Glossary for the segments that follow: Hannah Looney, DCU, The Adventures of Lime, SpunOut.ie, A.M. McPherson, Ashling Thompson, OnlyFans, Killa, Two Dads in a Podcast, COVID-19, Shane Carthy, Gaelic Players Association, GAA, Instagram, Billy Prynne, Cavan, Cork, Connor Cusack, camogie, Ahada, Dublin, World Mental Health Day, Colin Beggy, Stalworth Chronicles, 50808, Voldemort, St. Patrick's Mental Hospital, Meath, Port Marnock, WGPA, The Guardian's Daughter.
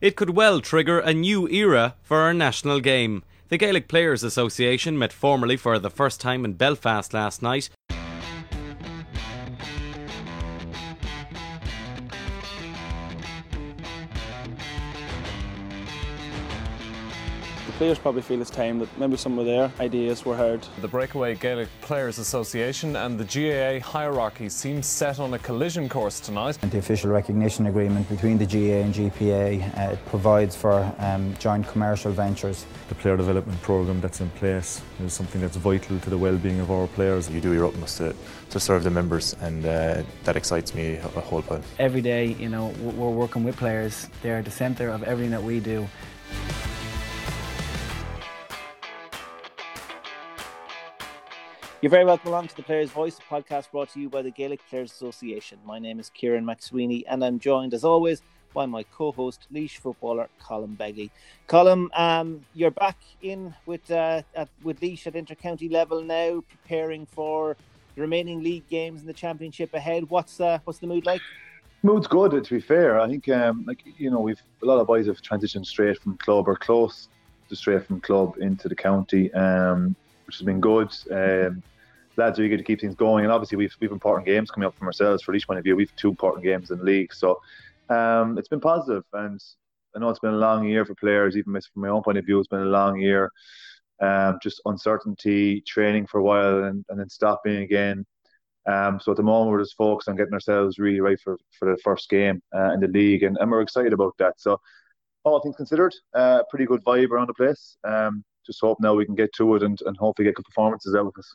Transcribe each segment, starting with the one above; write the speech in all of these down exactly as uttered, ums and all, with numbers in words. It could well trigger a new era for our national game. The Gaelic Players Association met formally for the first time in Belfast last night. The players probably feel it's time that maybe some of their ideas were heard. The breakaway Gaelic Players Association and the G A A hierarchy seem set on a collision course tonight. The official recognition agreement between the G A A and G P A uh, provides for um, joint commercial ventures. The player development programme that's in place is something that's vital to the well-being of our players. You do your utmost to, to serve the members, and uh, that excites me a whole lot. Every day, you know, we're working with players. They're at the centre of everything that we do. You're very welcome along to The Players' Voice, a podcast brought to you by the Gaelic Players Association. My name is Kieran McSweeney, and I'm joined, as always, by my co-host, Leash footballer Colin Beggy. Colin, um, you're back in with uh, at, with Leash at inter-county level now, preparing for the remaining league games in the championship ahead. What's uh, what's the mood like? Mood's good, to be fair. I think, um, like you know, we've a lot of boys have transitioned straight from club or close to straight from club into the county, um, which has been good. Um, lads are eager to keep things going, and obviously we've we've important games coming up from ourselves. For each point of view, we've two important games in the league, so um, it's been positive. And I know it's been a long year for players, even from my own point of view. It's been a long year, um, just uncertainty, training for a while, and, and then stopping again. Um, so at the moment, we're just focused on getting ourselves really right for, for the first game uh, in the league, and, and we're excited about that. So all things considered, uh, pretty good vibe around the place. Um, just hope now we can get to it and, and hopefully get good performances out of us.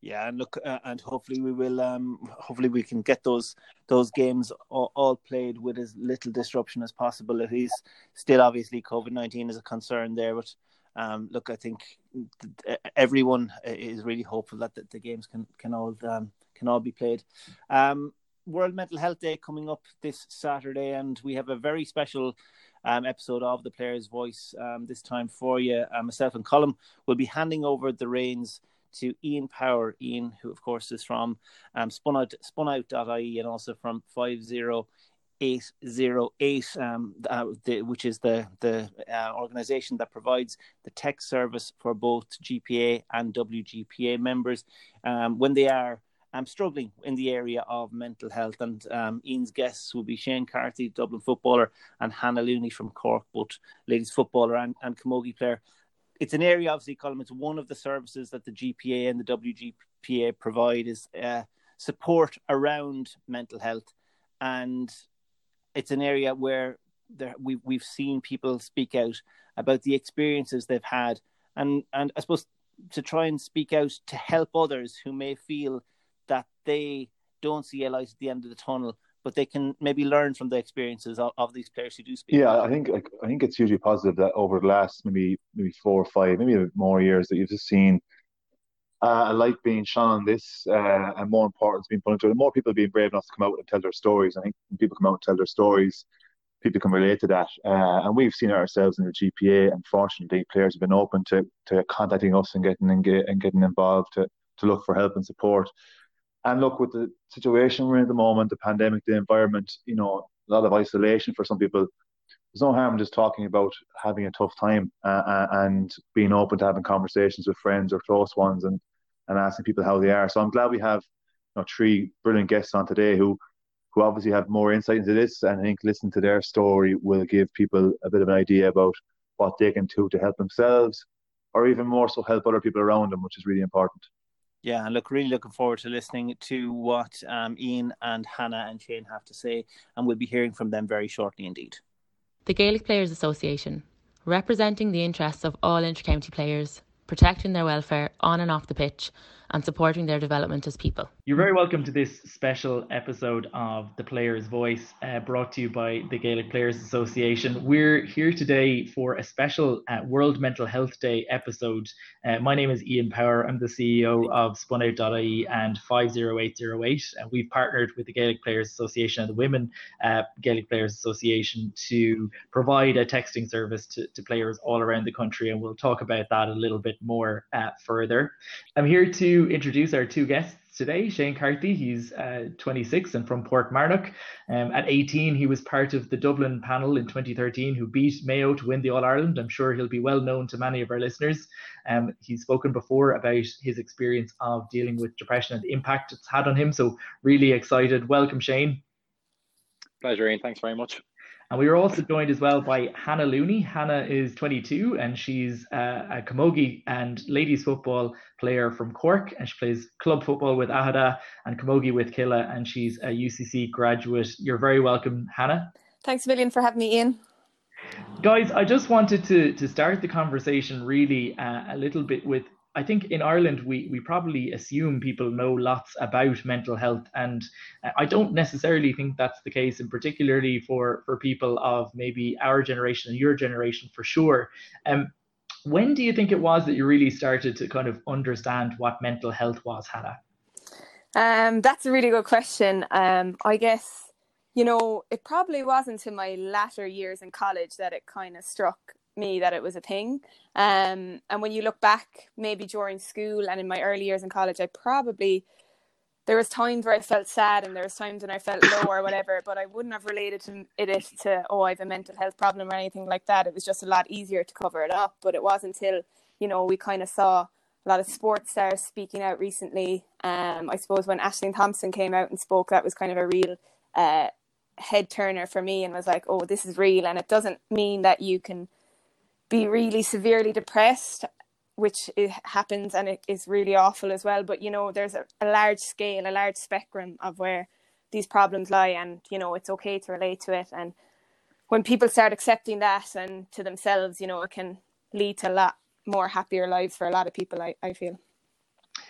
Yeah, and look, uh, and hopefully we will. Um, hopefully we can get those those games all, all played with as little disruption as possible. At least, still, obviously, COVID nineteen is a concern there. But um, look, I think everyone is really hopeful that the, the games can can all um, can all be played. Um, World Mental Health Day coming up this Saturday, and we have a very special Um, episode of The Players' Voice um, this time for you. Um, myself and Colm will be handing over the reins to Ian Power. Ian, who of course is from um, SpunOut, SpunOut.ie, and also from five oh eight oh eight, um, uh, the, which is the, the uh, organisation that provides the tech service for both G P A and W G P A members um, when they are Um, struggling in the area of mental health. And um, Ian's guests will be Shane Carthy, Dublin footballer, and Hannah Looney from Cork, both ladies footballer and, and camogie player. It's an area, obviously, Colm, it's one of the services that the G P A and the W G P A provide is uh, support around mental health. And it's an area where there, we, we've seen people speak out about the experiences they've had. And, and I suppose to try and speak out to help others who may feel that they don't see a light at the end of the tunnel, but they can maybe learn from the experiences of, of these players who do speak. Yeah, I think like, I think it's hugely positive that over the last maybe maybe four or five, maybe a bit more years, that you've just seen uh, a light being shone on this, uh, and more importance being put into it, and more people being brave enough to come out and tell their stories. I think when people come out and tell their stories, people can relate to that, uh, and we've seen it ourselves in the G P A. Unfortunately, players have been open to, to contacting us and getting and, get, and getting involved to to look for help and support. And look, with the situation we're in at the moment, the pandemic, the environment, you know, a lot of isolation for some people, there's no harm in just talking about having a tough time uh, and being open to having conversations with friends or close ones and, and asking people how they are. So I'm glad we have you know, three brilliant guests on today who, who obviously have more insight into this, and I think listening to their story will give people a bit of an idea about what they can do to help themselves, or even more so help other people around them, which is really important. Yeah, and look, really looking forward to listening to what um, Ian and Hannah and Shane have to say, and we'll be hearing from them very shortly indeed. The Gaelic Players Association, representing the interests of all inter-county players, protecting their welfare on and off the pitch, and supporting their development as people. You're very welcome to this special episode of The Players' Voice, uh, brought to you by the Gaelic Players Association. We're here today for a special uh, World Mental Health Day episode. Uh, my name is Ian Power. I'm the C E O of SpunOut.ie and five oh eight oh eight, and we've partnered with the Gaelic Players Association and the Women uh, Gaelic Players Association to provide a texting service to, to players all around the country, and we'll talk about that a little bit more uh, further. I'm here to to introduce our two guests today. Shane Carthy, he's uh, twenty-six and from Port Marnock. Um, at eighteen, he was part of the Dublin panel in twenty thirteen who beat Mayo to win the All-Ireland. I'm sure he'll be well known to many of our listeners. Um, he's spoken before about his experience of dealing with depression and the impact it's had on him, so really excited. Welcome, Shane. Pleasure, Ian. Thanks very much. And we are also joined as well by Hannah Looney. Hannah is twenty-two and she's uh, a camogie and ladies football player from Cork, and she plays club football with Ahada and camogie with Killa, and she's a U C C graduate. You're very welcome, Hannah. Thanks a million for having me, Ian. Guys, I just wanted to, to start the conversation really uh, a little bit with, I think in Ireland, we, we probably assume people know lots about mental health, and I don't necessarily think that's the case, and particularly for, for people of maybe our generation and your generation for sure. Um, when do you think it was that you really started to kind of understand what mental health was, Hannah? Um, that's a really good question. Um, I guess, you know, it probably wasn't in my latter years in college that it kind of struck me that it was a thing, um and when you look back maybe during school and in my early years in college, I probably there was times where I felt sad and there was times when I felt low or whatever, but I wouldn't have related to it to oh I have a mental health problem or anything like that. It was just a lot easier to cover it up. But it wasn't until, you know, we kind of saw a lot of sports stars speaking out recently. um I suppose when Ashling Thompson came out and spoke, that was kind of a real uh head turner for me, and was like, oh, this is real, and it doesn't mean that you can be really severely depressed, which it happens, and it is really awful as well. But, you know, there's a, a large scale, a large spectrum of where these problems lie, and, you know, it's okay to relate to it. And when people start accepting that and to themselves, you know, it can lead to a lot more happier lives for a lot of people, I, I feel.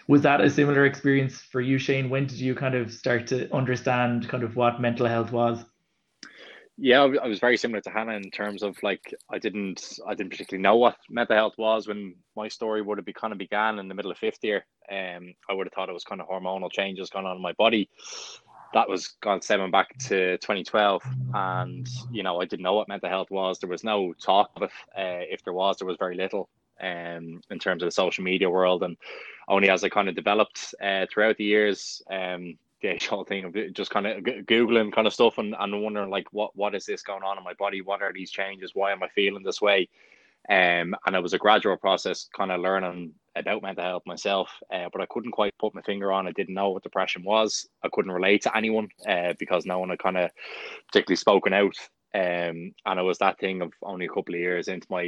Was that a similar experience for you, Shane? When did you kind of start to understand kind of what mental health was? Yeah, I was very similar to Hannah in terms of like I didn't I didn't particularly know what mental health was when my story would have be, kind of began in the middle of fifth year. Um, I would have thought it was kind of hormonal changes going on in my body. That was gone seven back to twenty twelve, and you know I didn't know what mental health was. There was no talk of it. Uh, if there was, there was very little. Um, in terms of the social media world, and only as I kind of developed uh, throughout the years. Um, The whole thing of just kind of googling kind of stuff and, and wondering like what what is this going on in my body, what are these changes, why am I feeling this way, um and it was a gradual process kind of learning about mental health myself, uh, but I couldn't quite put my finger on. I didn't know what depression was. I couldn't relate to anyone uh, because no one had kind of particularly spoken out, um and it was that thing of only a couple of years into my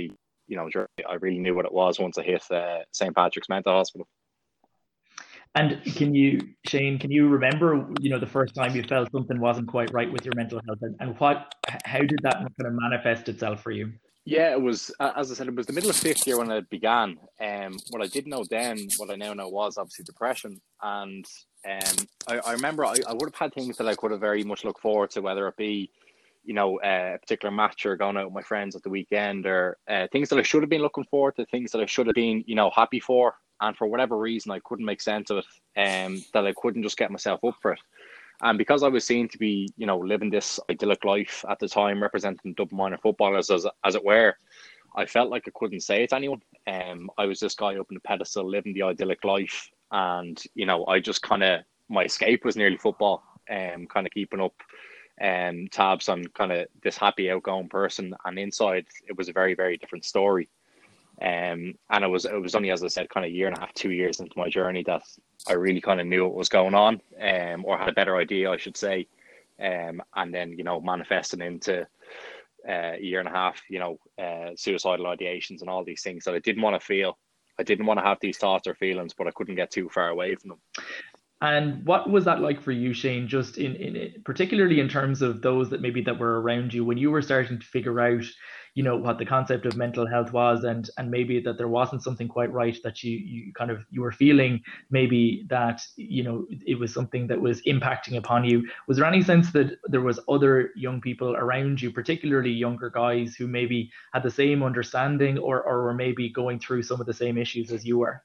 you know journey I really knew what it was once I hit uh, Saint Patrick's Mental Hospital. And can you, Shane, can you remember, you know, the first time you felt something wasn't quite right with your mental health, and, and what, how did that kind of manifest itself for you? Yeah, it was, as I said, it was the middle of fifth year when it began. Um, what I didn't know then, what I now know was obviously depression. And um, I, I remember I, I would have had things that I could have very much looked forward to, whether it be, you know, uh, a particular match or going out with my friends at the weekend, or uh, things that I should have been looking forward to, things that I should have been, you know, happy for. And for whatever reason, I couldn't make sense of it, um, that I couldn't just get myself up for it. And because I was seen to be, you know, living this idyllic life at the time, representing Dublin minor footballers, as, as it were, I felt like I couldn't say it to anyone. Um, I was this guy up on the pedestal, living the idyllic life. And, you know, I just kind of, my escape was nearly football, um, kind of keeping up um, tabs on kind of this happy, outgoing person. And inside, it was a very, very different story. Um, and it was it was only, as I said, kind of a year and a half, two years into my journey that I really kind of knew what was going on, um, or had a better idea, I should say, um, and then, you know, manifesting into uh, a year and a half, you know, uh, suicidal ideations and all these things that I didn't want to feel. I didn't want to have these thoughts or feelings, but I couldn't get too far away from them. And what was that like for you, Shane, just in, in particularly in terms of those that maybe that were around you when you were starting to figure out, you know, what the concept of mental health was, and and maybe that there wasn't something quite right that you, you kind of you were feeling, maybe that, you know, it was something that was impacting upon you. Was there any sense that there was other young people around you, particularly younger guys, who maybe had the same understanding or, or were maybe going through some of the same issues as you were?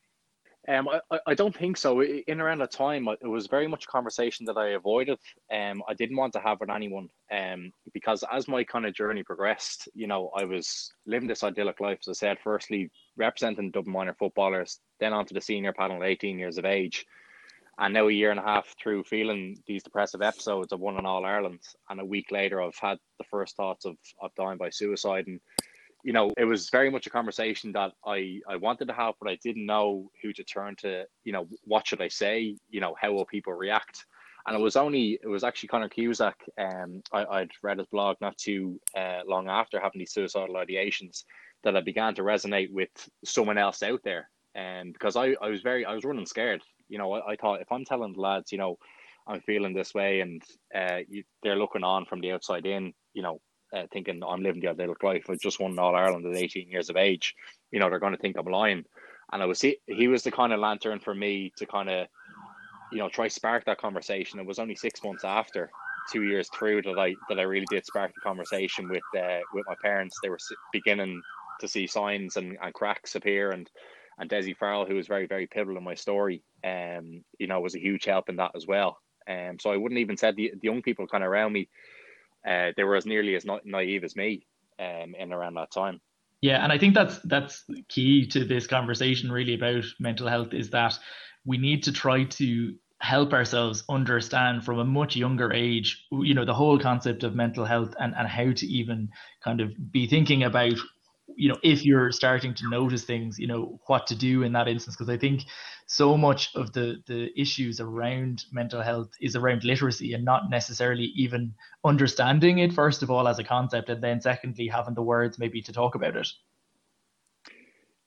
Um, I, I don't think so. In around that time, it was very much a conversation that I avoided. Um, I didn't want to have with anyone um, because as my kind of journey progressed, you know, I was living this idyllic life, as I said, firstly representing Dublin minor footballers, then onto the senior panel at eighteen years of age. And now a year and a half through feeling these depressive episodes, I've won an All-Ireland. And a week later, I've had the first thoughts of, of dying by suicide. And you know, it was very much a conversation that I, I wanted to have, but I didn't know who to turn to. You know, what should I say? You know, how will people react? And it was only, it was actually Connor Cusack. Um, I, I'd read his blog not too uh, long after having these suicidal ideations that I began to resonate with someone else out there. And um, because I, I was very, I was running scared. You know, I, I thought if I'm telling the lads, you know, I'm feeling this way and uh, you, they're looking on from the outside in, you know, Uh, thinking I'm living the idyllic life. I just won All-Ireland at eighteen years of age. You know, they're going to think I'm lying. And I was he, he was the kind of lantern for me to kind of, you know, try spark that conversation. It was only six months after, two years through, that I that I really did spark the conversation with uh, with my parents. They were beginning to see signs and, and cracks appear. And and Desi Farrell, who was very, very pivotal in my story, um, you know, was a huge help in that as well. Um, so I wouldn't even say the, the young people kind of around me, Uh, they were as nearly as na- naive as me um, in around that time. Yeah, and I think that's that's key to this conversation really about mental health, is that we need to try to help ourselves understand from a much younger age, you know, the whole concept of mental health and, and how to even kind of be thinking about, you know, if you're starting to notice things, you know, what to do in that instance. Because I think so much of the, the issues around mental health is around literacy and not necessarily even understanding it, first of all, as a concept, and then secondly, having the words maybe to talk about it.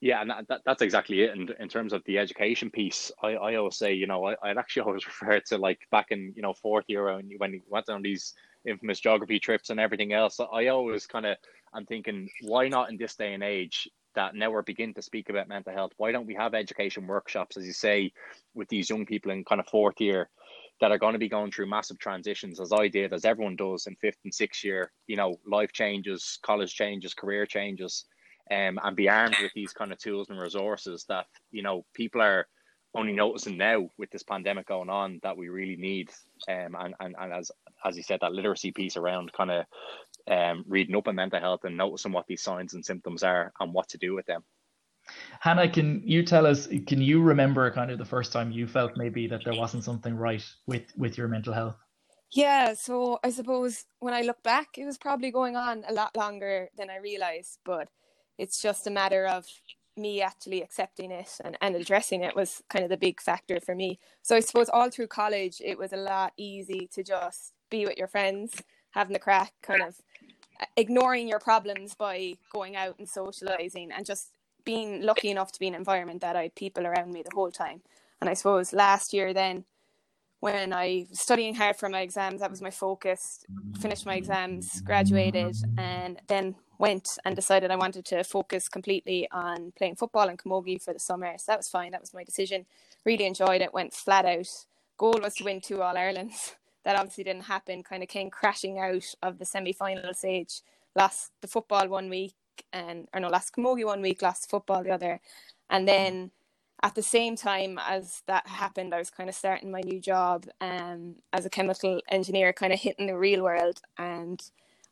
Yeah, and that, that's exactly it. And in terms of the education piece, I, I always say, you know, I, I'd actually always refer to like back in, you know, fourth year when you, when you went on these infamous geography trips and everything else. I always kind of, I'm thinking, why not in this day and age that now we're beginning to speak about mental health? Why don't we have education workshops, as you say, with these young people in kind of fourth year that are going to be going through massive transitions, as I did, as everyone does in fifth and sixth year, you know, life changes, college changes, career changes, um, and be armed with these kind of tools and resources that, you know, people are only noticing now with this pandemic going on that we really need. Um, and, and, and as, as you said, that literacy piece around kind of um, reading up on mental health and noticing what these signs and symptoms are and what to do with them. Hannah, can you tell us, can you remember kind of the first time you felt maybe that there wasn't something right with, with your mental health? Yeah, so I suppose when I look back, it was probably going on a lot longer than I realised, but it's just a matter of me actually accepting it and, and addressing it was kind of the big factor for me. So I suppose all through college, it was a lot easy to just be with your friends, having the crack, kind of ignoring your problems by going out and socializing, and just being lucky enough to be in an environment that I had people around me the whole time. And I suppose last year then, when I was studying hard for my exams, that was my focus, finished my exams, graduated, and then went and decided I wanted to focus completely on playing football in Camogie for the summer. So that was fine. That was my decision. Really enjoyed it. Went flat out. Goal was to win two All-Irelands. That obviously didn't happen. Kind of came crashing out of the semi-final stage. Lost the football one week and, or no, lost Camogie one week, lost football the other. And then at the same time as that happened, I was kind of starting my new job um, as a chemical engineer, kind of hitting the real world. And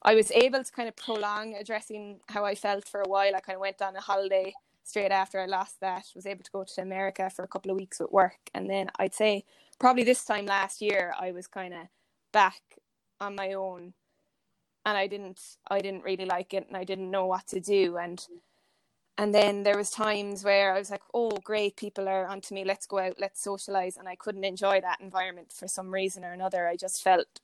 I was able to kind of prolong addressing how I felt for a while. I kind of went on a holiday straight after I lost that, was able to go to America for a couple of weeks with work. And then I'd say probably this time last year, I was kind of back on my own and I didn't, I didn't really like it and I didn't know what to do. And, and then there was times where I was like, oh, great, people are onto me. Let's go out, let's socialize. And I couldn't enjoy that environment for some reason or another. I just felt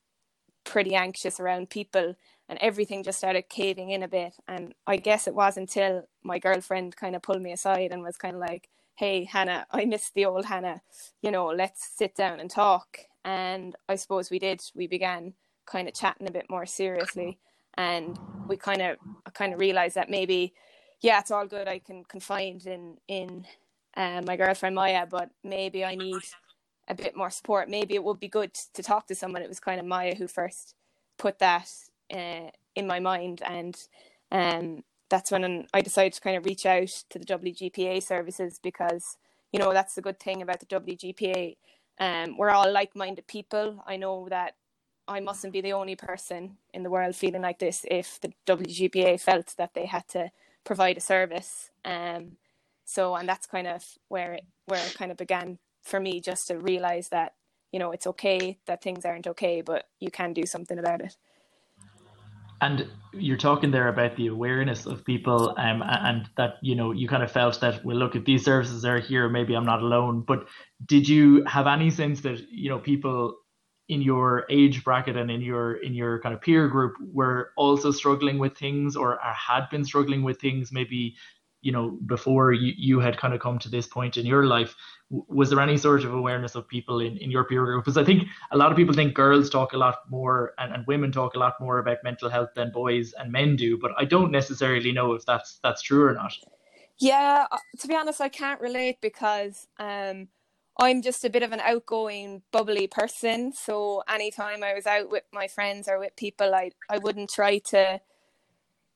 pretty anxious around people. And everything just started caving in a bit. And I guess it was until my girlfriend kind of pulled me aside and was kind of like, hey, Hannah, I miss the old Hannah, you know, let's sit down and talk. And I suppose we did. We began kind of chatting a bit more seriously. And we kind of I kind of realized that maybe, yeah, it's all good. I can confide in, in uh, my girlfriend, Maya, but maybe I need a bit more support. Maybe it would be good to talk to someone. It was kind of Maya who first put that Uh, in my mind, and um, that's when I decided to kind of reach out to the W G P A services, because you know, that's the good thing about the W G P A. Um, we're all like-minded people. I know that I mustn't be the only person in the world feeling like this if the W G P A felt that they had to provide a service. Um, so, and that's kind of where it, where it kind of began for me, just to realise that, you know, it's okay that things aren't okay, but you can do something about it. And you're talking there about the awareness of people, um, and that, you know, you kind of felt that, well, look, if these services are here, maybe I'm not alone. But did you have any sense that, you know, people in your age bracket and in your in your kind of peer group were also struggling with things, or, or had been struggling with things maybe, you know, before you, you had kind of come to this point in your life? Was there any sort of awareness of people in, in your peer group? Because I think a lot of people think girls talk a lot more and, and women talk a lot more about mental health than boys and men do, but I don't necessarily know if that's that's true or not. Yeah, to be honest, I can't relate, because um, I'm just a bit of an outgoing, bubbly person. So anytime I was out with my friends or with people, I, I wouldn't try to,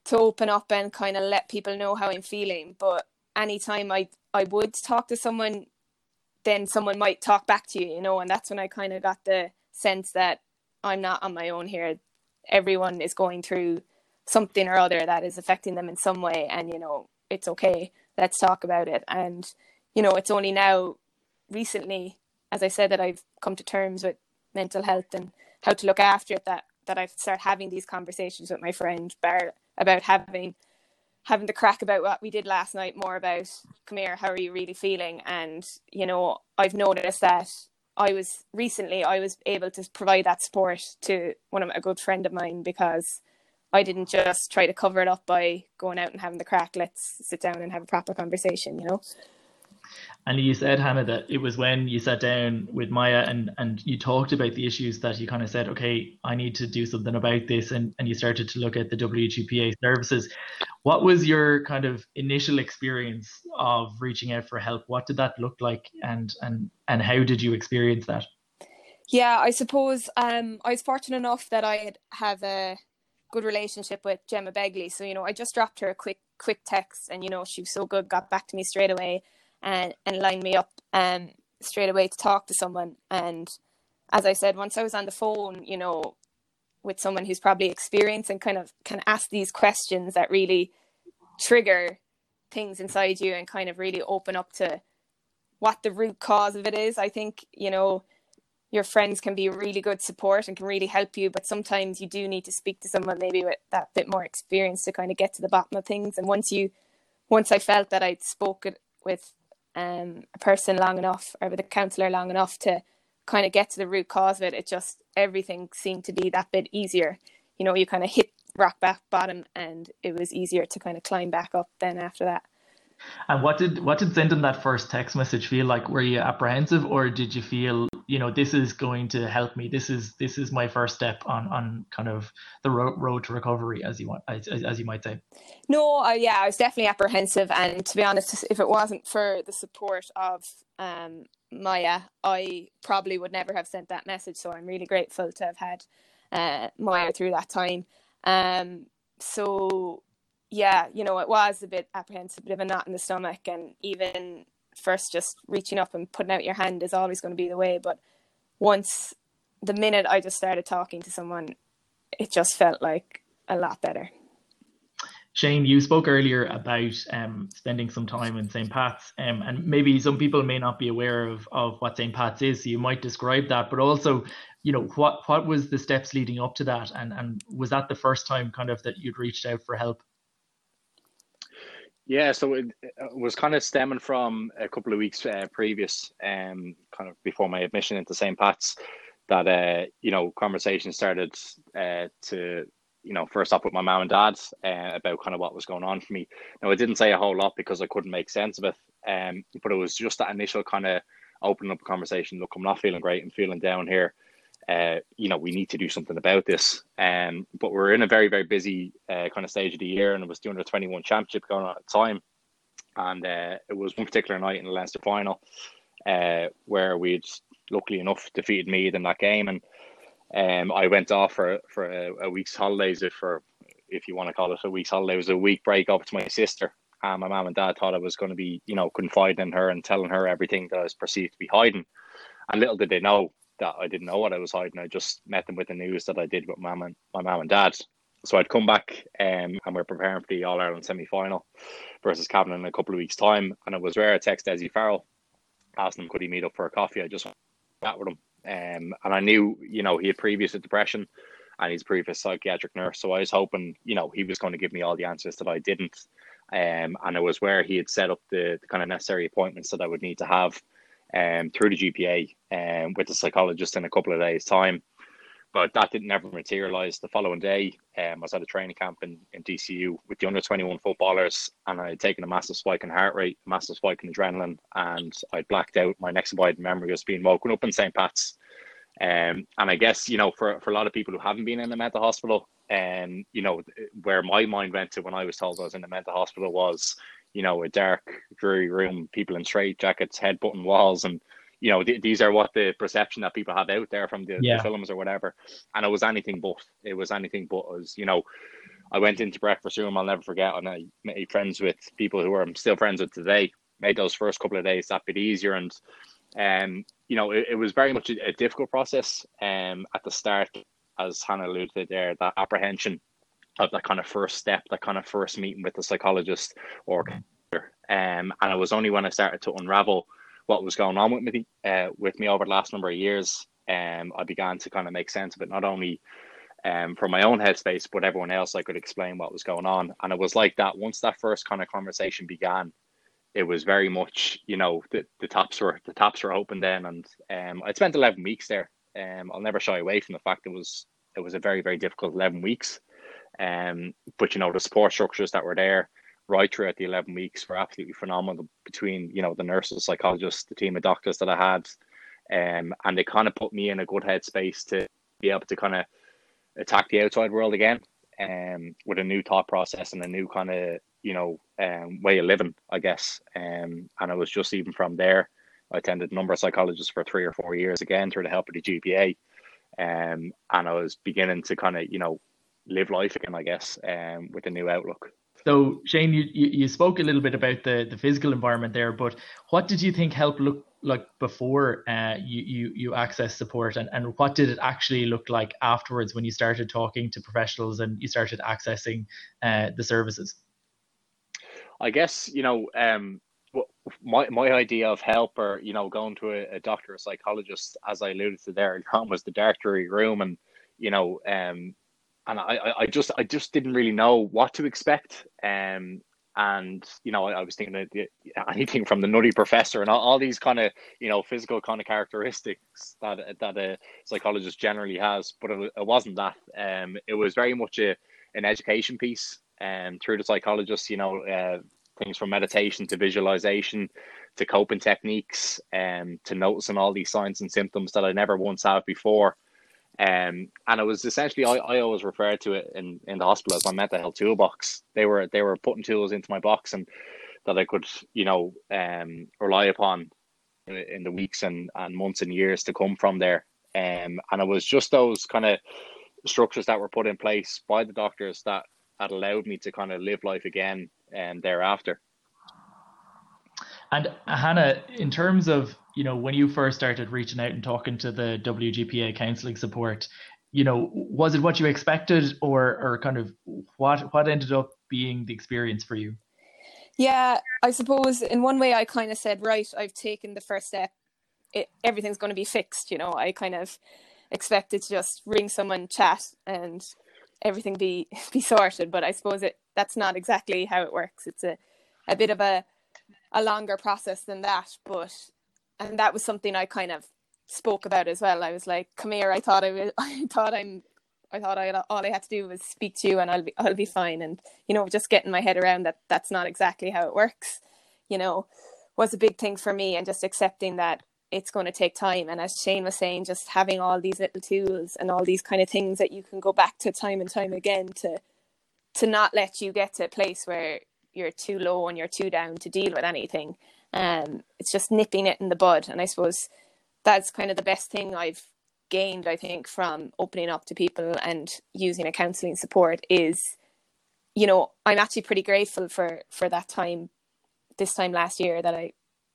to open up and kind of let people know how I'm feeling. But anytime I, I would talk to someone, then someone might talk back to you, you know, and that's when I kind of got the sense that I'm not on my own here. Everyone is going through something or other that is affecting them in some way. And, you know, it's okay. Let's talk about it. And, you know, it's only now recently, as I said, that I've come to terms with mental health and how to look after it, that, that I've started having these conversations with my friend Bar about having, having the crack about what we did last night, more about, come here, how are you really feeling? And, you know, I've noticed that I was recently, I was able to provide that support to one of my, a good friend of mine, because I didn't just try to cover it up by going out and having the crack. Let's sit down and have a proper conversation, you know? And you said, Hannah, that it was when you sat down with Maya and, and you talked about the issues that you kind of said, okay, I need to do something about this. And, and you started to look at the W G P A services. What was your kind of initial experience of reaching out for help? What did that look like? And and, and how did you experience that? Yeah, I suppose um, I was fortunate enough that I had have a good relationship with Gemma Begley. So, you know, I just dropped her a quick, quick text and, you know, she was so good, got back to me straight away. And, and line me up um, straight away to talk to someone. And as I said, once I was on the phone, you know, with someone who's probably experienced and kind of can ask these questions that really trigger things inside you and kind of really open up to what the root cause of it is. I think, you know, your friends can be really good support and can really help you, but sometimes you do need to speak to someone maybe with that bit more experience to kind of get to the bottom of things. And once you, once I felt that I'd spoken with um a person long enough, or with a counsellor long enough, to kind of get to the root cause of it, it just, everything seemed to be that bit easier. You know, you kind of hit rock back bottom and it was easier to kind of climb back up then after that. And what did what did sending that first text message feel like? Were you apprehensive, or did you feel, you know, this is going to help me, this is this is my first step on on kind of the road, road to recovery, as you want, as, as you might say? No, uh, yeah, I was definitely apprehensive, and to be honest, if it wasn't for the support of um, Maya, I probably would never have sent that message. So I'm really grateful to have had uh, Maya through that time. Um, so yeah, you know, it was a bit apprehensive, a bit of a knot in the stomach, and even first just reaching up and putting out your hand is always going to be the way. But once, the minute I just started talking to someone, it just felt like a lot better. Shane, you spoke earlier about um, spending some time in Saint Pat's, um, and maybe some people may not be aware of, of what Saint Pat's is, so you might describe that, but also, you know, what, what was the steps leading up to that, and, and was that the first time kind of that you'd reached out for help? Yeah, so it was kind of stemming from a couple of weeks uh, previous, um, kind of before my admission into Saint Pat's, that, uh, you know, conversation started uh, to, you know, first off with my mum and dad uh, about kind of what was going on for me. Now, I didn't say a whole lot because I couldn't make sense of it, um, but it was just that initial kind of opening up conversation. Look, I'm not feeling great, I'm feeling down here. Uh, you know, we need to do something about this. Um, but we're in a very, very busy uh, kind of stage of the year, and it was the under twenty-one championship going on at the time. And uh, it was one particular night in the Leinster final uh, where we'd luckily enough defeated Meath in that game. And um, I went off for for a, a week's holidays, if, for, if you want to call it a week's holiday. It was a week break over to my sister. Uh, my mum and dad thought I was going to be, you know, confiding in her and telling her everything that I was perceived to be hiding. And little did they know that I didn't know what I was hiding. I just met them with the news that I did with mum and my mum and dad. So I'd come back um, and we're preparing for the All-Ireland semi-final versus Cavan in a couple of weeks' time. And it was where I text Desi Farrell, asked him, could he meet up for a coffee? I just sat with him. Um, and I knew, you know, he had previous depression and he's a previous psychiatric nurse. So I was hoping, you know, he was going to give me all the answers that I didn't. Um, and it was where he had set up the, the kind of necessary appointments that I would need to have um, through the G P A um, with the psychologist in a couple of days' time. But that didn't ever materialise. The following day, um, I was at a training camp in, in D C U with the under twenty-one footballers, and I had taken a massive spike in heart rate, a massive spike in adrenaline, and I blacked out. My next abiding memory was being woken up in Saint Pat's. Um, and I guess, you know, for, for a lot of people who haven't been in the mental hospital, um, you know, where my mind went to when I was told I was in the mental hospital was, you know, a dark, dreary room, people in straitjackets, headbutting walls, and, you know, th- these are what the perception that people have out there from the, yeah. the films or whatever. And it was anything but. It was anything but. It was, you know, I went into breakfast room, I'll never forget, and I made friends with people who I'm still friends with today, made those first couple of days that bit easier. And Um, you know, it, it was very much a, a difficult process um, at the start, as Hannah alluded to there, that apprehension of that kind of first step, that kind of first meeting with the psychologist or counselor. Um, and it was only when I started to unravel what was going on with me, uh, with me over the last number of years, um, I began to kind of make sense of it, not only um, from my own headspace, but everyone else. I could explain what was going on. And it was like that, once that first kind of conversation began, it was very much, you know, the, the taps were the taps were open then, and um, I spent eleven weeks there. Um, I'll never shy away from the fact it was it was a very very difficult eleven weeks. Um, but you know, the support structures that were there right throughout the eleven weeks were absolutely phenomenal. Between, you know, the nurses, psychologists, the team of doctors that I had, um, and they kind of put me in a good headspace to be able to kind of attack the outside world again, um, with a new thought process and a new kind of, you know, um, way of living, I guess. Um, and it was just even from there, I attended a number of psychologists for three or four years again through the help of the G P A. Um, and I was beginning to kind of, you know, live life again, I guess, um, with a new outlook. So Shane, you, you, you spoke a little bit about the, the physical environment there, but what did you think help look like before uh, you, you, you accessed support, and, and what did it actually look like afterwards when you started talking to professionals and you started accessing uh, the services? I guess, you know, um, my my idea of help, or, you know, going to a, a doctor or psychologist, as I alluded to there, was the dark, dreary room. And, you know, um, and I, I just I just didn't really know what to expect. Um, and, you know, I, I was thinking that anything from the nutty professor and all, all these kind of, you know, physical kind of characteristics that that a psychologist generally has. But it, it wasn't that. Um, it was very much a an education piece. Um, through the psychologists, you know, uh, things from meditation to visualization to coping techniques, um, to noticing all these signs and symptoms that I never once had before. Um, and it was essentially, I, I always referred to it in, in the hospital as my mental health toolbox. They were they were putting tools into my box and that I could, you know, um, rely upon in, in the weeks and, and months and years to come from there. Um, and it was just those kind of structures that were put in place by the doctors that that allowed me to kind of live life again and um, thereafter. And Hannah, in terms of, you know, when you first started reaching out and talking to the W G P A counselling support, you know, was it what you expected, or or kind of what what ended up being the experience for you? Yeah, I suppose in one way I kind of said, right, I've taken the first step. It, everything's going to be fixed, you know. I kind of expected to just ring someone, chat, and everything be be sorted, but I suppose it that's not exactly how it works. It's a, a bit of a a longer process than that. But and that was something I kind of spoke about as well. I was like, come here, I thought I was, I thought I'm I thought I all I had to do was speak to you and I'll be I'll be fine. And, you know, just getting my head around that that's not exactly how it works, you know, was a big thing for me, and just accepting that it's going to take time. And as Shane was saying, just having all these little tools and all these kind of things that you can go back to time and time again to to not let you get to a place where you're too low and you're too down to deal with anything. Um, it's just nipping it in the bud. And I suppose that's kind of the best thing I've gained, I think, from opening up to people and using a counselling support, is you know, I'm actually pretty grateful for, for that time, this time last year, that I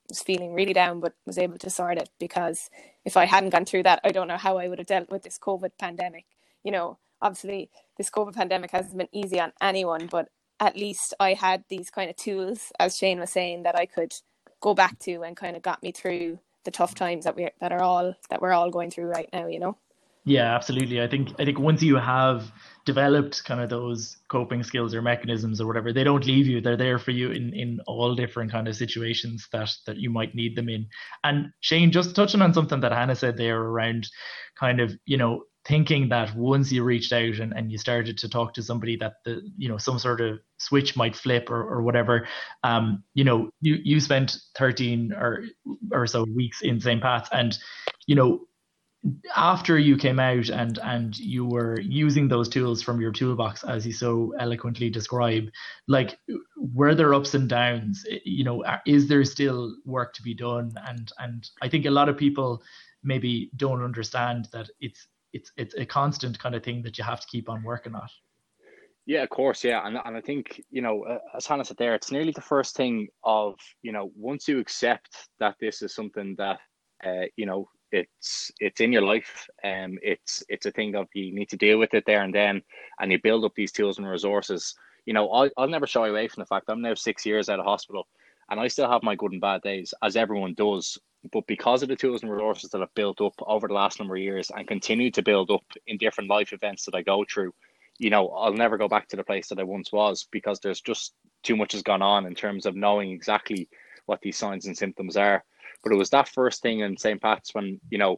was feeling really down, but was able to sort it, because if I hadn't gone through that, I don't know how I would have dealt with this COVID pandemic. You know, obviously this COVID pandemic hasn't been easy on anyone, but at least I had these kind of tools, as Shane was saying, that I could go back to and kind of got me through the tough times that we that are all that we're all going through right now, you know. Yeah, absolutely. I think I think once you have developed kind of those coping skills or mechanisms or whatever, they don't leave you. They're there for you in, in all different kind of situations that, that you might need them in. And Shane, just touching on something that Hannah said there around kind of, you know, thinking that once you reached out and, and you started to talk to somebody that the, you know, some sort of switch might flip or, or whatever. Um, you know, you, you spent thirteen or or so weeks in Saint Pat's, and, you know, after you came out and and you were using those tools from your toolbox, as you so eloquently describe, like, were there ups and downs? You know, is there still work to be done? And and I think a lot of people maybe don't understand that it's it's it's a constant kind of thing that you have to keep on working at. Yeah, of course. Yeah. And and I think, you know, uh, as Hannah said there, it's nearly the first thing of, you know, once you accept that this is something that, uh, you know, it's it's in your life, and um, it's it's a thing of you need to deal with it there and then, and you build up these tools and resources. You know, I'll, I'll never shy away from the fact I'm now six years out of hospital, and I still have my good and bad days, as everyone does. But because of the tools and resources that I've built up over the last number of years and continue to build up in different life events that I go through, you know, I'll never go back to the place that I once was, because there's just too much has gone on in terms of knowing exactly what these signs and symptoms are. But it was that first thing in Saint Pat's when, you know,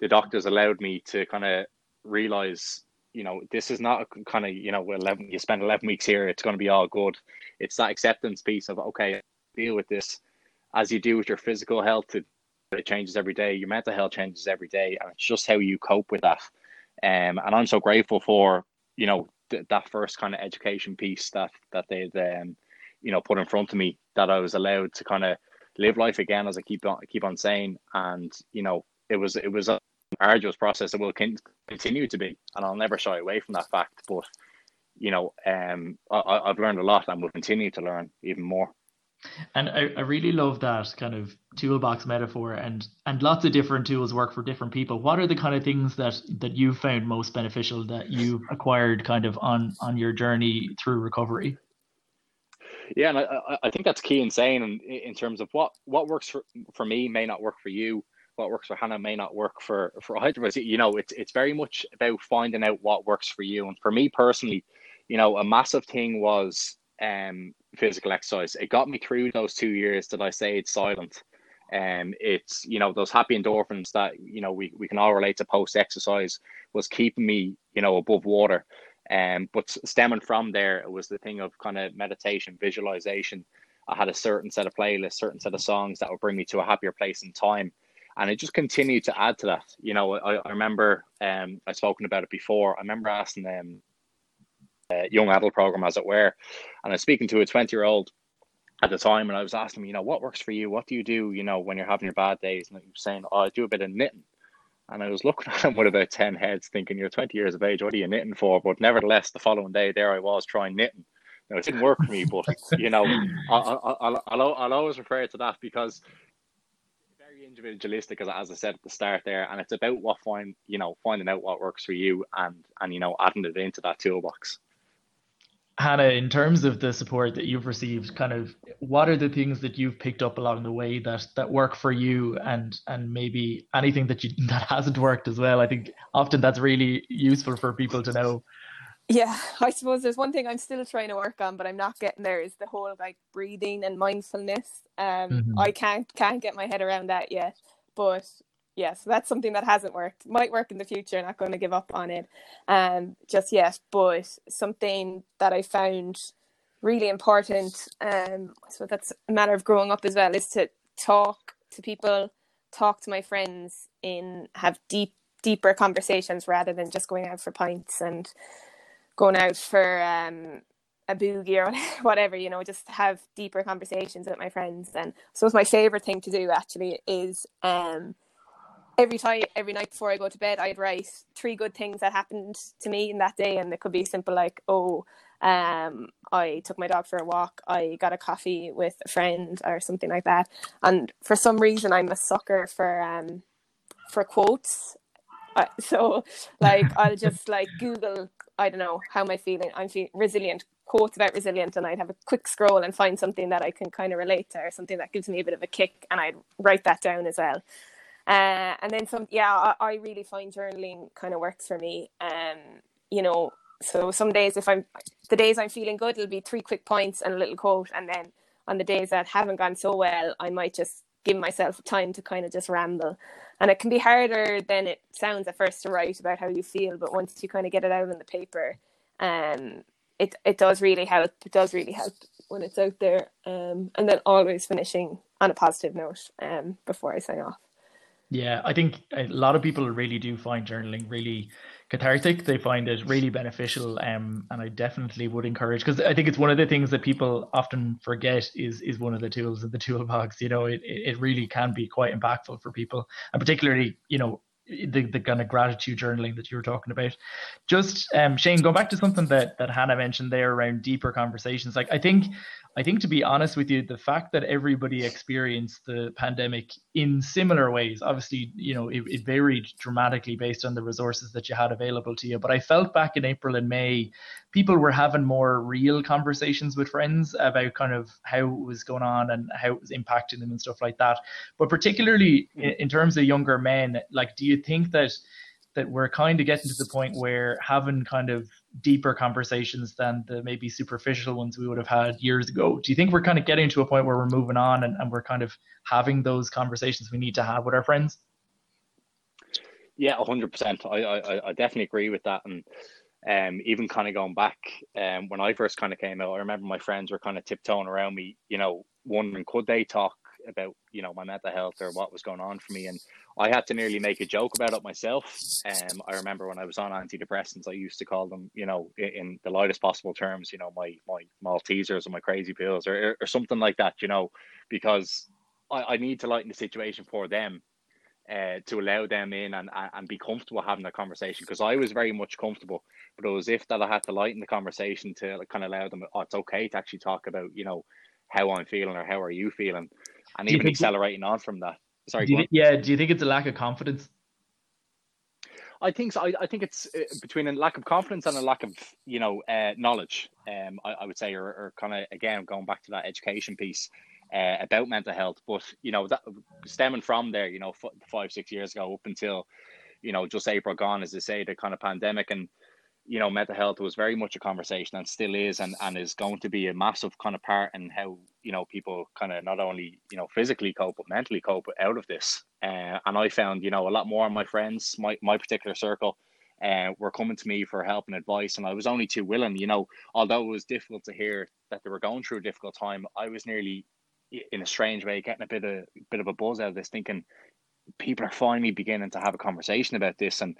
the doctors allowed me to kind of realize, you know, this is not kind of, you know, eleven you spend eleven weeks here, it's going to be all good. It's that acceptance piece of, okay, deal with this as you do with your physical health. It, it changes every day. Your mental health changes every day, and it's just how you cope with that. Um, and I'm so grateful for, you know, th- that first kind of education piece that that they um, you know, put in front of me, that I was allowed to kind of live life again, as I keep on keep on saying. And you know, it was it was an arduous process that will continue to be, and I'll never shy away from that fact. But you know, um, I, I've learned a lot, and will continue to learn even more. And I, I really love that kind of toolbox metaphor, and and lots of different tools work for different people. What are the kind of things that that you found most beneficial that you've acquired kind of on on your journey through recovery? Yeah, and I, I think that's key in saying in, in terms of what, what works for, for me may not work for you. What works for Hannah may not work for, for either of us. You know, it's it's very much about finding out what works for you. And for me personally, you know, a massive thing was um physical exercise. It got me through those two years that I say it's silent. Um, it's, you know, those happy endorphins that, you know, we, we can all relate to post exercise was keeping me, you know, above water. Um, but stemming from there, it was the thing of kind of meditation, visualization. I had a certain set of playlists, certain set of songs that would bring me to a happier place in time. And it just continued to add to that. You know, I, I remember, um, I've spoken about it before. I remember asking them, Uh, young adult program, as it were, and I was speaking to a twenty year old at the time, and I was asking him, you know, what works for you, what do you do, you know, when you're having your bad days? And he was saying, oh, I do a bit of knitting. And I was looking at him with about ten heads thinking, you're twenty years of age, what are you knitting for? But nevertheless, the following day there I was trying knitting. Now, it didn't work for me, but you know, I, I, I'll, I'll, I'll always refer to that, because very individualistic, as, as I said at the start there, and it's about what find you know finding out what works for you, and and you know, adding it into that toolbox. Hannah, in terms of the support that you've received, kind of what are the things that you've picked up along the way that that work for you, and and maybe anything that you that hasn't worked as well? I think often that's really useful for people to know. Yeah, I suppose there's one thing I'm still trying to work on, but I'm not getting there, is the whole like breathing and mindfulness. Um, mm-hmm. I can't can't get my head around that yet, but yeah, so that's something that hasn't worked. Might work in the future, not going to give up on it um, just yet. But something that I found really important, um, so that's a matter of growing up as well, is to talk to people, talk to my friends, in have deep, deeper conversations rather than just going out for pints and going out for um, a boogie or whatever, you know, just have deeper conversations with my friends. And so it's my favourite thing to do, actually, is... Um, Every time, every night before I go to bed, I'd write three good things that happened to me in that day. And it could be simple like, oh, Um, I took my dog for a walk. I got a coffee with a friend or something like that. And for some reason, I'm a sucker for um, for quotes. I, so, like, I'll just like Google, I don't know, how am I feeling? I'm feeling resilient. Quotes about resilient, and I'd have a quick scroll and find something that I can kind of relate to or something that gives me a bit of a kick, and I'd write that down as well. Uh, and then some, yeah, I, I really find journaling kind of works for me. Um, you know, so some days if I'm, the days I'm feeling good, it'll be three quick points and a little quote. And then on the days that haven't gone so well, I might just give myself time to kind of just ramble. And it can be harder than it sounds at first to write about how you feel, but once you kind of get it out on the paper, um, It it does really help. It does really help when it's out there. Um, and then always finishing on a positive note um, before I sign off. Yeah, I think a lot of people really do find journaling really cathartic. They find it really beneficial. Um, and I definitely would encourage, because I think it's one of the things that people often forget is is one of the tools in the toolbox. You know, it it really can be quite impactful for people, and particularly, you know, The, the kind of gratitude journaling that you were talking about. Just um, Shane, going back to something that, that Hannah mentioned there around deeper conversations. Like I think, I think to be honest with you, the fact that everybody experienced the pandemic in similar ways, obviously, you know, it, it varied dramatically based on the resources that you had available to you. But I felt back in April and May, people were having more real conversations with friends about kind of how it was going on and how it was impacting them and stuff like that. But particularly in, in terms of younger men, like, do you think that that we're kind of getting to the point where having kind of deeper conversations than the maybe superficial ones we would have had years ago? Do you think we're kind of getting to a point where we're moving on and, and we're kind of having those conversations we need to have with our friends? Yeah, one hundred percent. I, I I definitely agree with that. And um even kind of going back, um when I first kind of came out, I remember my friends were kind of tiptoeing around me, you know, wondering could they talk about, you know, my mental health or what was going on for me, and I had to nearly make a joke about it myself. Um, I remember when I was on antidepressants, I used to call them, you know, in, in the lightest possible terms, you know, my my Maltesers or my crazy pills or or something like that, you know, because I, I need to lighten the situation for them, uh, to allow them in and and be comfortable having that conversation, because I was very much comfortable, but it was if that I had to lighten the conversation to kind of allow them, oh, it's okay to actually talk about, you know, how I'm feeling or how are you feeling. And even accelerating on from that. Sorry. Do you th- yeah. Do you think it's a lack of confidence? I think so. I, I think it's uh, between a lack of confidence and a lack of, you know, uh, knowledge. Um, I, I would say, or, or kind of again going back to that education piece uh, about mental health. But you know, that stemming from there, you know, f- five six years ago up until, you know, just April gone, as they say, the kind of pandemic, and you know, mental health was very much a conversation and still is, and, and is going to be a massive kind of part in how, you know, people kind of not only, you know, physically cope, but mentally cope out of this. Uh, and I found, you know, a lot more of my friends, my, my particular circle, uh, were coming to me for help and advice. And I was only too willing, you know, although it was difficult to hear that they were going through a difficult time, I was nearly, in a strange way, getting a bit of, bit of a buzz out of this, thinking people are finally beginning to have a conversation about this. And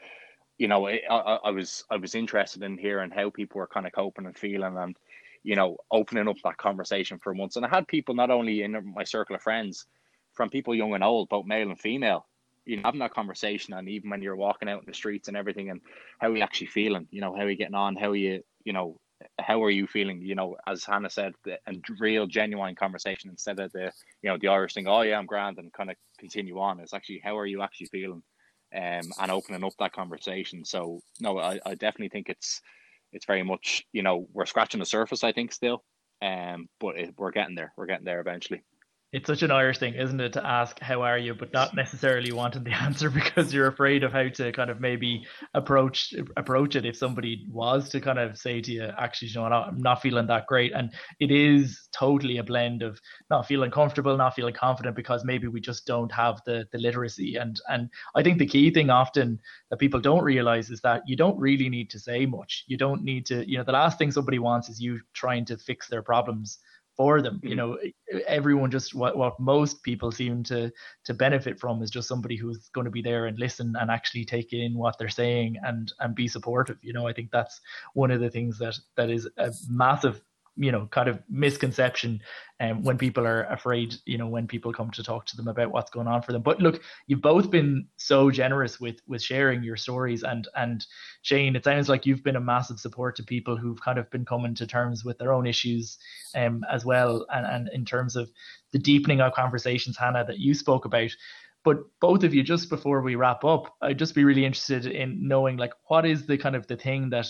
you know, I, I was I was interested in hearing how people were kind of coping and feeling, and you know, opening up that conversation for once. And I had people not only in my circle of friends, from people young and old, both male and female, you know, having that conversation. And even when you're walking out in the streets and everything, and how are you actually feeling? You know, how are you getting on? How are you? You know, how are you feeling? You know, as Hannah said, and real genuine conversation instead of the, you know, the Irish thing, oh yeah, I'm grand, and kind of continue on. It's actually how are you actually feeling? Um, and opening up that conversation. So no, I, I definitely think it's it's very much, you know, we're scratching the surface, I think, still, um, but it, we're getting there. We're getting there eventually. It's such an Irish thing, isn't it, to ask how are you, but not necessarily wanting the answer because you're afraid of how to kind of maybe approach approach it if somebody was to kind of say to you, actually, you know, I'm not feeling that great. And it is totally a blend of not feeling comfortable, not feeling confident, because maybe we just don't have the, the literacy. And and I think the key thing often that people don't realize is that you don't really need to say much. You don't need to, you know, the last thing somebody wants is you trying to fix their problems for them. You know, everyone just what, what most people seem to to benefit from is just somebody who's going to be there and listen and actually take in what they're saying and and be supportive. You know, I think that's one of the things that that is a massive you know, kind of misconception um, when people are afraid, you know, when people come to talk to them about what's going on for them. But look, you've both been so generous with with sharing your stories, and and Shane, it sounds like you've been a massive support to people who've kind of been coming to terms with their own issues um, as well, and, and in terms of the deepening of conversations, Hannah, that you spoke about. But both of you, just before we wrap up, I'd just be really interested in knowing, like, what is the kind of the thing that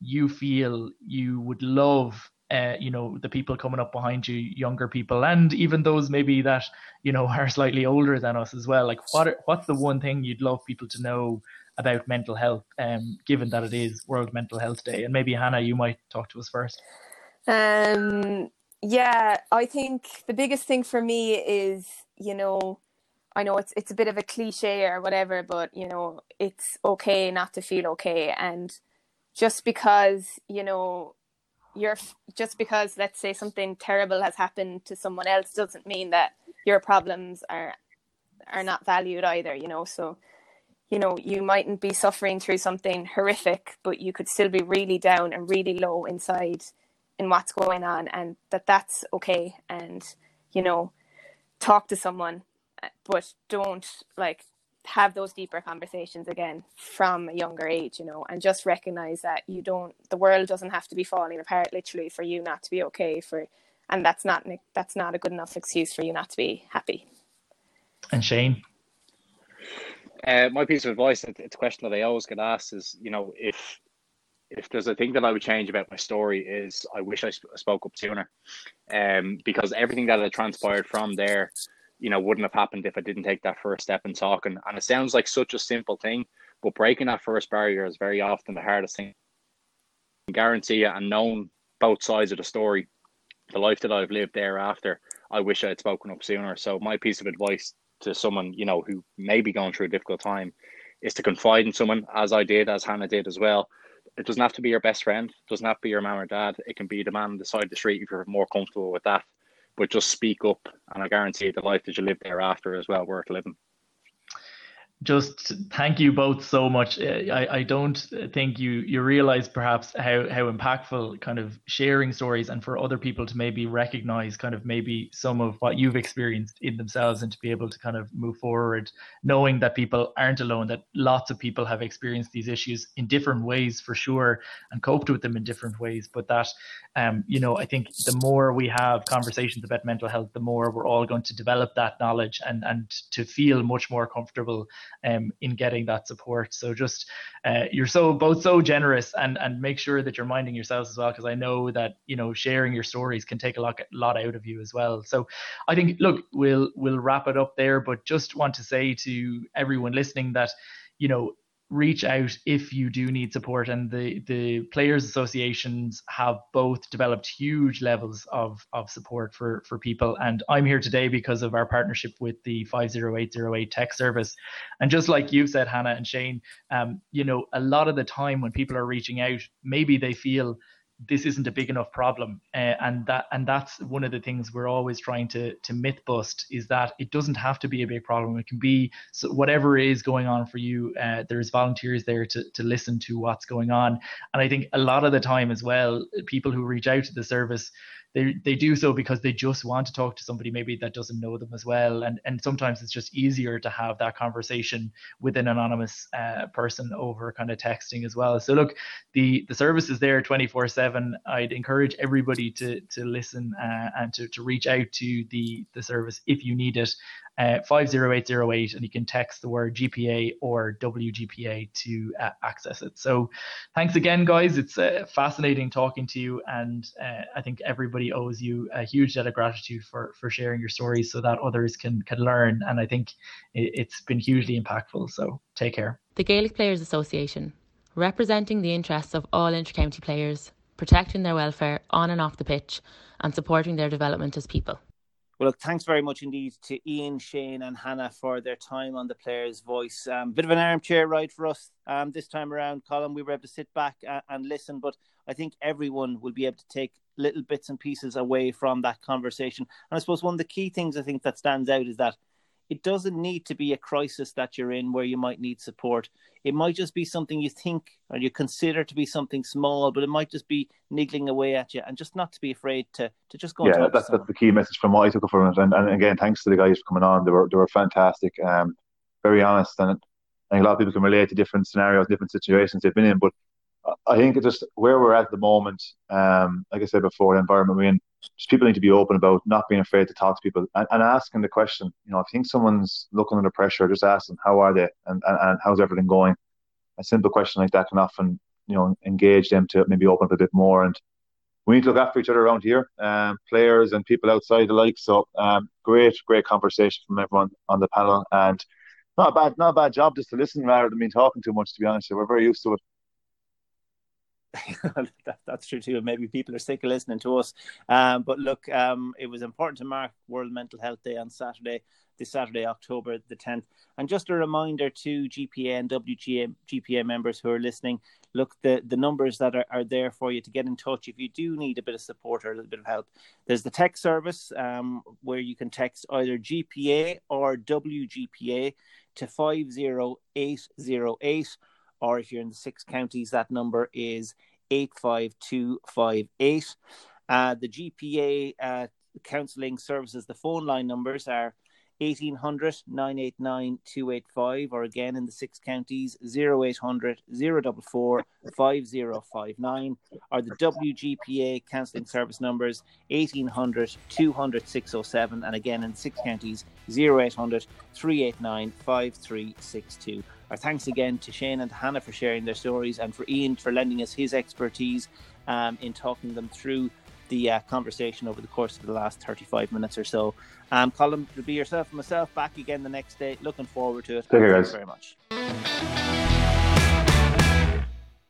you feel you would love, uh, you know, the people coming up behind you, younger people, and even those maybe that, you know, are slightly older than us as well. Like, what are, what's the one thing you'd love people to know about mental health, um, given that it is World Mental Health Day? And maybe, Hannah, you might talk to us first. Um, yeah, I think the biggest thing for me is, you know, I know it's it's a bit of a cliche or whatever, but, you know, it's okay not to feel okay. And just because, you know, you're just because, let's say, something terrible has happened to someone else doesn't mean that your problems are are not valued either, you know. So, you know, you mightn't be suffering through something horrific, but you could still be really down and really low inside in what's going on, and that that's okay. And, you know, talk to someone, but don't, like, have those deeper conversations again from a younger age, you know, and just recognize that you don't, the world doesn't have to be falling apart literally for you not to be okay, for, and that's not, that's not a good enough excuse for you not to be happy. And Shane? Uh, my piece of advice, it's a question that I always get asked, is, you know, if, if there's a thing that I would change about my story, is I wish I sp- spoke up sooner, um, because everything that had transpired from there, you know, wouldn't have happened if I didn't take that first step in talking. And it sounds like such a simple thing, but breaking that first barrier is very often the hardest thing. I guarantee you, and knowing both sides of the story, the life that I've lived thereafter, I wish I had spoken up sooner. So my piece of advice to someone, you know, who may be going through a difficult time, is to confide in someone, as I did, as Hannah did as well. It doesn't have to be your best friend. It doesn't have to be your mum or dad. It can be the man on the side of the street if you're more comfortable with that. But just speak up, and I guarantee the life that you live thereafter is well worth living. Just thank you both so much. I, I don't think you you realize perhaps how, how impactful kind of sharing stories, and for other people to maybe recognize kind of maybe some of what you've experienced in themselves, and to be able to kind of move forward knowing that people aren't alone, that lots of people have experienced these issues in different ways for sure, and coped with them in different ways. But that, um, you know, I think the more we have conversations about mental health, the more we're all going to develop that knowledge, and, and to feel much more comfortable Um, in getting that support. So just uh, you're so both so generous, and and make sure that you're minding yourselves as well, because I know that, you know, sharing your stories can take a lot, a lot out of you as well. So I think, look, we'll we'll wrap it up there, but just want to say to everyone listening that, you know, reach out if you do need support. And the the players associations have both developed huge levels of of support for for people, and I'm here today because of our partnership with the five oh eight oh eight text service. And just like you said, Hannah and Shane, um you know, a lot of the time when people are reaching out, maybe they feel this isn't a big enough problem, uh, and that and that's one of the things we're always trying to to myth bust, is that it doesn't have to be a big problem. It can be, so whatever is going on for you, uh, there's volunteers there to to listen to what's going on. And I think a lot of the time as well, people who reach out to the service, They, they do so because they just want to talk to somebody maybe that doesn't know them as well, and and sometimes it's just easier to have that conversation with an anonymous uh, person over kind of texting as well. So look, the the service is there twenty-four seven. I'd encourage everybody to to listen uh, and to, to reach out to the the service if you need it. Uh, five oh eight oh eight, and you can text the word G P A or W G P A to uh, access it. So thanks again, guys. It's uh, fascinating talking to you, and uh, I think everybody owes you a huge debt of gratitude for for sharing your stories so that others can can learn, and I think it, it's been hugely impactful. So take care. The Gaelic Players Association, representing the interests of all intercounty players, protecting their welfare on and off the pitch, and supporting their development as people. Well, look, thanks very much indeed to Ian, Shane and Hannah for their time on The Player's Voice. Um, bit of an armchair ride for us um, this time around, Colin. We were able to sit back uh, and listen, but I think everyone will be able to take little bits and pieces away from that conversation. And I suppose one of the key things I think that stands out is that It doesn't need to be a crisis that you're in where you might need support. It might just be something you think or you consider to be something small, but it might just be niggling away at you, and just not to be afraid to to just go. Yeah, and talk that's, to that's the key message from what I took from it. And, and again, thanks to the guys for coming on. They were they were fantastic, um, very honest, and I think a lot of people can relate to different scenarios, different situations they've been in. But I think it's just where we're at the moment. Um, like I said before, the environment we're in, just people need to be open about not being afraid to talk to people and, and asking the question. You know, if you think someone's looking under pressure, just ask them, how are they and, and, and how's everything going? A simple question like that can often, you know, engage them to maybe open up a bit more. And we need to look after each other around here, um, players and people outside alike. So um, great, great conversation from everyone on the panel, and not a bad, not a bad job just to listen rather than being talking too much, to be honest. We're very used to it. that, that's true too. Maybe people are sick of listening to us, um, but look, um, it was important to mark World Mental Health Day on Saturday, this Saturday, October the tenth. And just a reminder to G P A and W G P A members who are listening, look, the, the numbers that are, are there for you to get in touch if you do need a bit of support or a little bit of help. There's the text service um, where you can text either G P A or W G P A to five oh eight oh eight. Or if you're in the six counties, that number is eight five two five eight. Uh, the G P A uh, counselling services, the phone line numbers are eighteen hundred nine eight nine two eight five, or again in the six counties, oh eight hundred oh four four five oh five nine, or the W G P A counselling service numbers eighteen hundred two hundred six oh seven, and again in the six counties, oh eight hundred three eight nine five three six two. Our thanks again to Shane and Hannah for sharing their stories, and for Ian for lending us his expertise um, in talking them through the uh, conversation over the course of the last thirty-five minutes or so. Um, Colin, it'll be yourself and myself back again the next day. Looking forward to it. Thank you guys very much.